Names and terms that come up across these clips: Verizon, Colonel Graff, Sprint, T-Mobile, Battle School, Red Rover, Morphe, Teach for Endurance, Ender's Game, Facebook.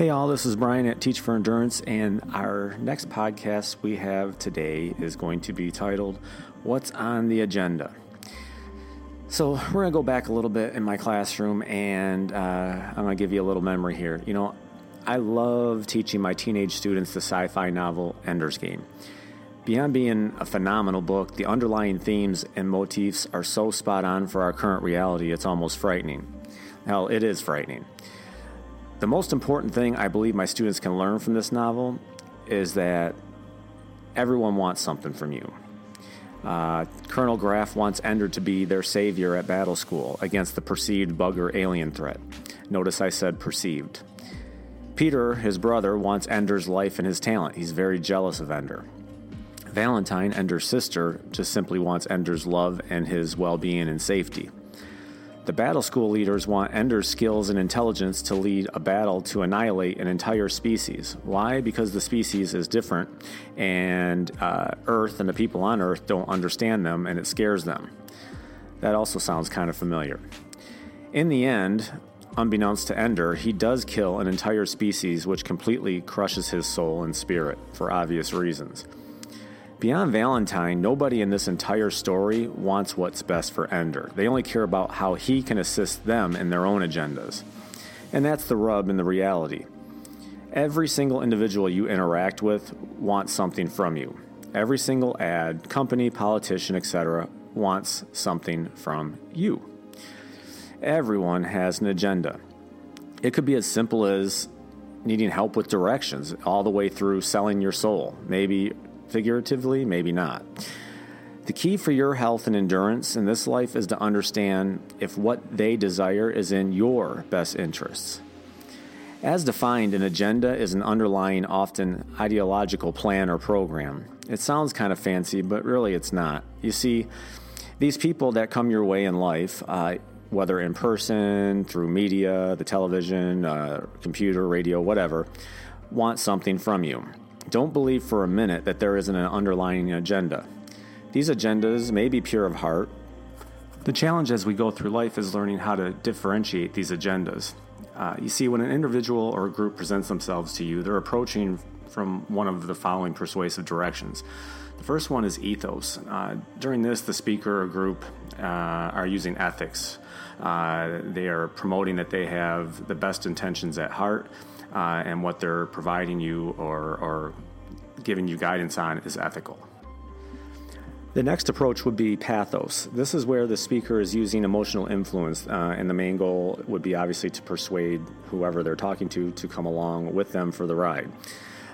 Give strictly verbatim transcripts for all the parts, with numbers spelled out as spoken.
Hey all, this is Brian at Teach for Endurance, and our next podcast we have today is going to be titled, What's on the Agenda? So we're going to go back a little bit in my classroom, and uh, I'm going to give you a little memory here. You know, I love teaching my teenage students the sci-fi novel Ender's Game. Beyond being a phenomenal book, the underlying themes and motifs are so spot on for our current reality, it's almost frightening. Hell, it is frightening. The most important thing I believe my students can learn from this novel is that everyone wants something from you. Uh, Colonel Graff wants Ender to be their savior at Battle School against the perceived bug or alien threat. Notice I said perceived. Peter, his brother, wants Ender's life and his talent. He's very jealous of Ender. Valentine, Ender's sister, just simply wants Ender's love and his well-being and safety. The Battle School leaders want Ender's skills and intelligence to lead a battle to annihilate an entire species. Why? Because the species is different, and uh, Earth and the people on Earth don't understand them, and it scares them. That also sounds kind of familiar. In the end, unbeknownst to Ender, he does kill an entire species, which completely crushes his soul and spirit, for obvious reasons. Beyond Valentine, nobody in this entire story wants what's best for Ender. They only care about how he can assist them in their own agendas. And that's the rub in the reality. Every single individual you interact with wants something from you. Every single ad, company, politician, et cetera wants something from you. Everyone has an agenda. It could be as simple as needing help with directions, all the way through selling your soul, maybe figuratively, maybe not. The key for your health and endurance in this life is to understand if what they desire is in your best interests. As defined, an agenda is an underlying, often ideological plan or program. It sounds kind of fancy, but really it's not. You see, these people that come your way in life, uh, whether in person, through media, the television, uh, computer, radio, whatever, want something from you. Don't believe for a minute that there isn't an underlying agenda. These agendas may be pure of heart. The challenge as we go through life is learning how to differentiate these agendas. Uh, you see, when an individual or a group presents themselves to you, they're approaching from one of the following persuasive directions. The first one is ethos. Uh, during this, the speaker or group uh, are using ethics. Uh, they are promoting that they have the best intentions at heart. Uh, and what they're providing you or, or giving you guidance on is ethical. The next approach would be pathos. This is where the speaker is using emotional influence, uh, and the main goal would be obviously to persuade whoever they're talking to to come along with them for the ride.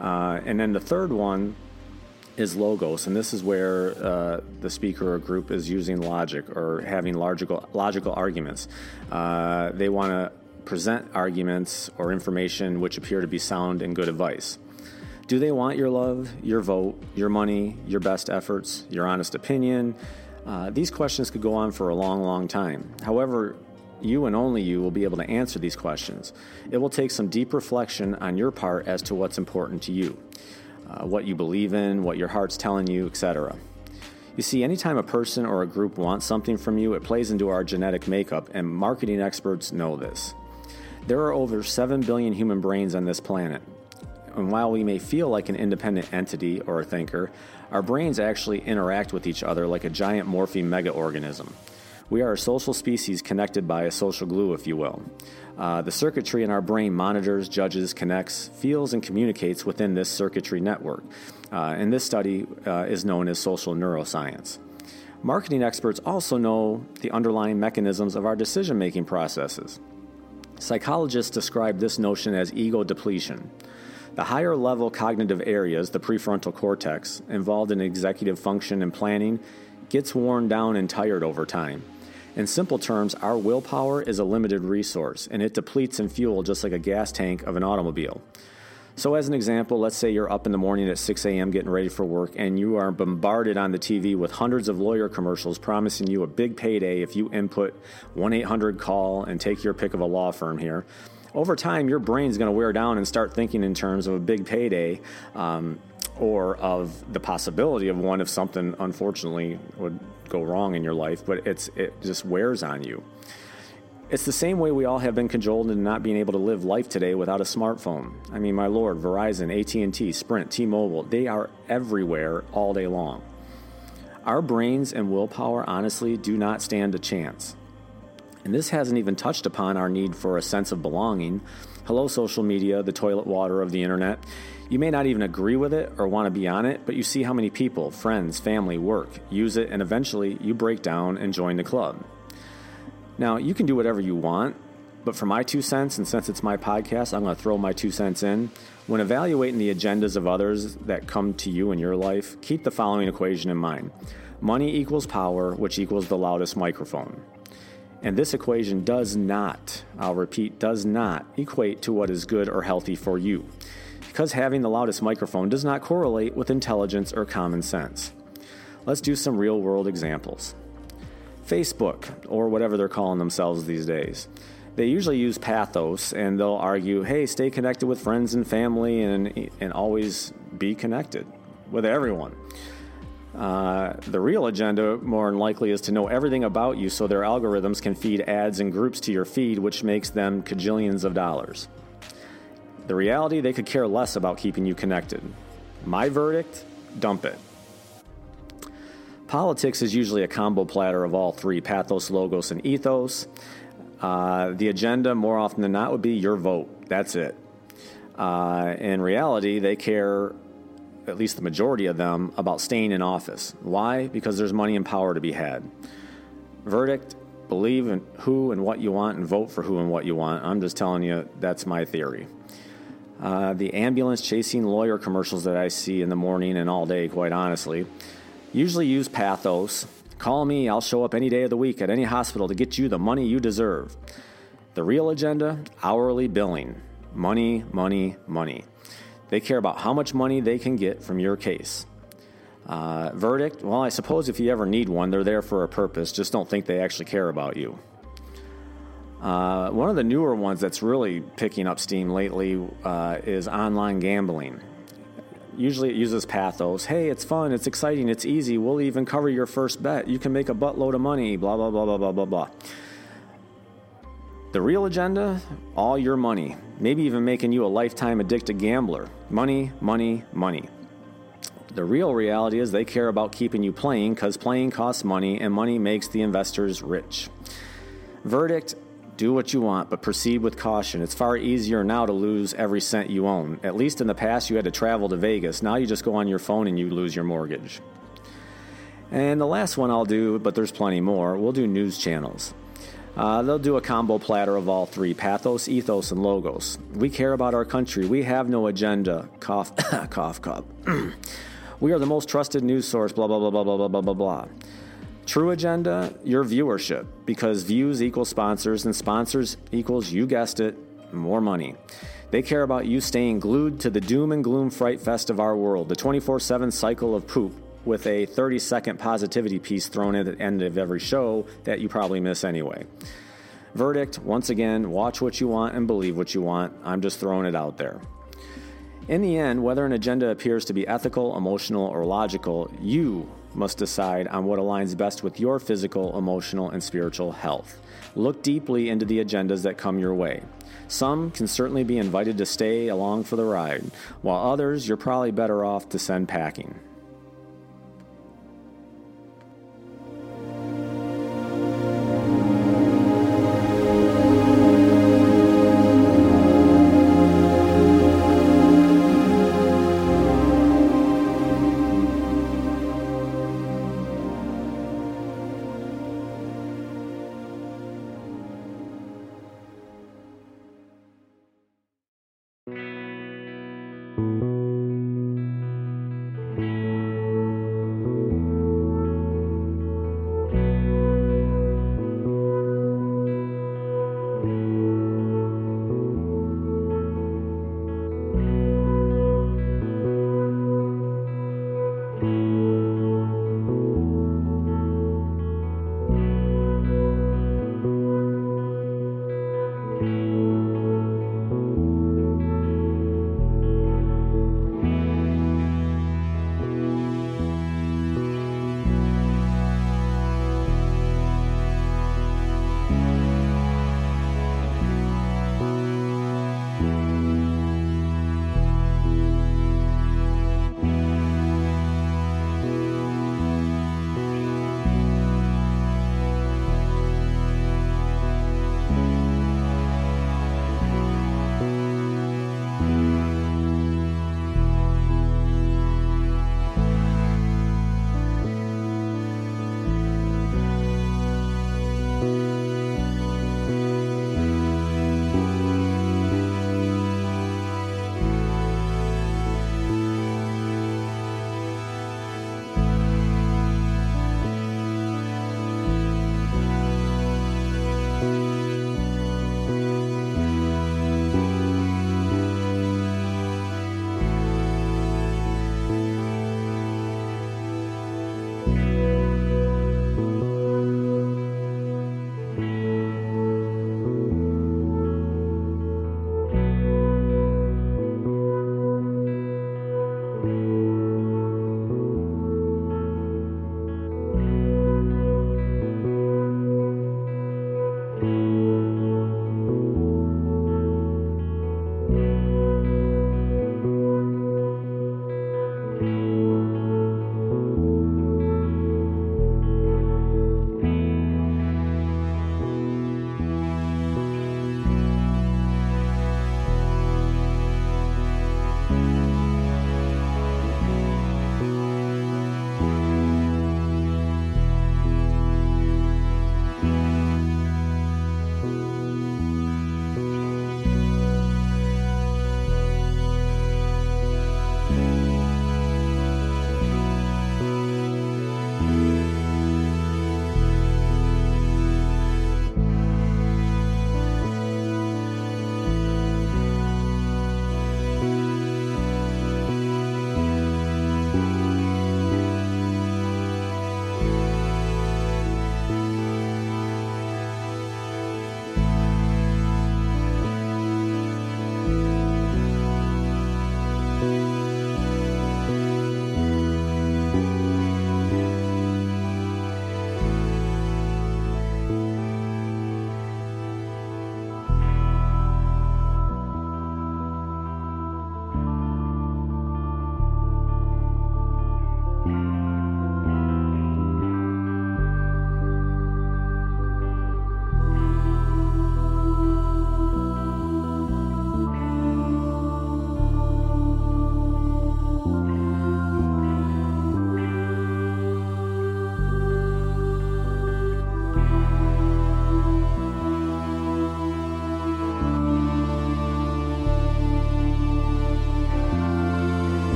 Uh, and then the third one is logos, and this is where uh, the speaker or group is using logic or having logical, logical arguments. Uh, they want to present arguments or information which appear to be sound and good advice. Do they want your love, your vote, your money, your best efforts, your honest opinion? Uh, these questions could go on for a long, long time. However, you and only you will be able to answer these questions. It will take some deep reflection on your part as to what's important to you, uh, what you believe in, what your heart's telling you, et cetera. You see, anytime a person or a group wants something from you, it plays into our genetic makeup, and marketing experts know this. There are over seven billion human brains on this planet, and while we may feel like an independent entity or a thinker, our brains actually interact with each other like a giant Morphe megaorganism. We are a social species connected by a social glue, if you will. Uh, the circuitry in our brain monitors, judges, connects, feels, and communicates within this circuitry network, uh, and this study uh, is known as social neuroscience. Marketing experts also know the underlying mechanisms of our decision-making processes. Psychologists describe this notion as ego depletion. The higher level cognitive areas, the prefrontal cortex, involved in executive function and planning, gets worn down and tired over time. In simple terms, our willpower is a limited resource, and it depletes in fuel just like a gas tank of an automobile. So as an example, let's say you're up in the morning at six a.m. getting ready for work, and you are bombarded on the T V with hundreds of lawyer commercials promising you a big payday if you input one eight hundred call and take your pick of a law firm here. Over time, your brain's going to wear down and start thinking in terms of a big payday um, or of the possibility of one if something, unfortunately, would go wrong in your life, but it's it just wears on you. It's the same way we all have been cajoled into not being able to live life today without a smartphone. I mean, my lord, Verizon, A T and T, Sprint, T-Mobile, they are everywhere all day long. Our brains and willpower honestly do not stand a chance. And this hasn't even touched upon our need for a sense of belonging. Hello, social media, the toilet water of the internet. You may not even agree with it or want to be on it, but you see how many people, friends, family, work, use it, and eventually you break down and join the club. Now, you can do whatever you want, but for my two cents, and since it's my podcast, I'm going to throw my two cents in. When evaluating the agendas of others that come to you in your life, keep the following equation in mind. Money equals power, which equals the loudest microphone. And this equation does not, I'll repeat, does not equate to what is good or healthy for you, because having the loudest microphone does not correlate with intelligence or common sense. Let's do some real-world examples. Facebook, or whatever they're calling themselves these days. They usually use pathos, and they'll argue, hey, stay connected with friends and family and, and always be connected with everyone. Uh, the real agenda, more than likely, is to know everything about you so their algorithms can feed ads and groups to your feed, which makes them cajillions of dollars. The reality, they could care less about keeping you connected. My verdict, dump it. Politics is usually a combo platter of all three, pathos, logos, and ethos. Uh, the agenda, more often than not, would be your vote. That's it. Uh, in reality, they care, at least the majority of them, about staying in office. Why? Because there's money and power to be had. Verdict, believe in who and what you want and vote for who and what you want. I'm just telling you, that's my theory. Uh, the ambulance chasing lawyer commercials that I see in the morning and all day, quite honestly, usually use pathos. Call me, I'll show up any day of the week at any hospital to get you the money you deserve. The real agenda, hourly billing. Money, money, money. They care about how much money they can get from your case. Uh, verdict, well, I suppose if you ever need one, they're there for a purpose. Just don't think they actually care about you. Uh, one of the newer ones that's really picking up steam lately uh, is online gambling. Usually it uses pathos. Hey, it's fun, it's exciting, it's easy, we'll even cover your first bet. You can make a buttload of money, blah, blah, blah, blah, blah, blah, blah. The real agenda, all your money, maybe even making you a lifetime addicted gambler. Money, money, money. The real reality is they care about keeping you playing because playing costs money and money makes the investors rich. Verdict, do what you want, but proceed with caution. It's far easier now to lose every cent you own. At least in the past, you had to travel to Vegas. Now you just go on your phone and you lose your mortgage. And the last one I'll do, but there's plenty more, we'll do news channels. Uh, they'll do a combo platter of all three, pathos, ethos, and logos. We care about our country. We have no agenda. Cough, cough, cough. We are the most trusted news source, blah, blah, blah, blah, blah, blah, blah, blah. True agenda, your viewership, because views equal sponsors and sponsors equals, you guessed it, more money. They care about you staying glued to the doom and gloom fright fest of our world, the twenty-four seven cycle of poop with a thirty-second positivity piece thrown in at the end of every show that you probably miss anyway. Verdict, once again, watch what you want and believe what you want. I'm just throwing it out there. In the end, whether an agenda appears to be ethical, emotional, or logical, you must decide on what aligns best with your physical, emotional, and spiritual health. Look deeply into the agendas that come your way. Some can certainly be invited to stay along for the ride, while others you're probably better off to send packing.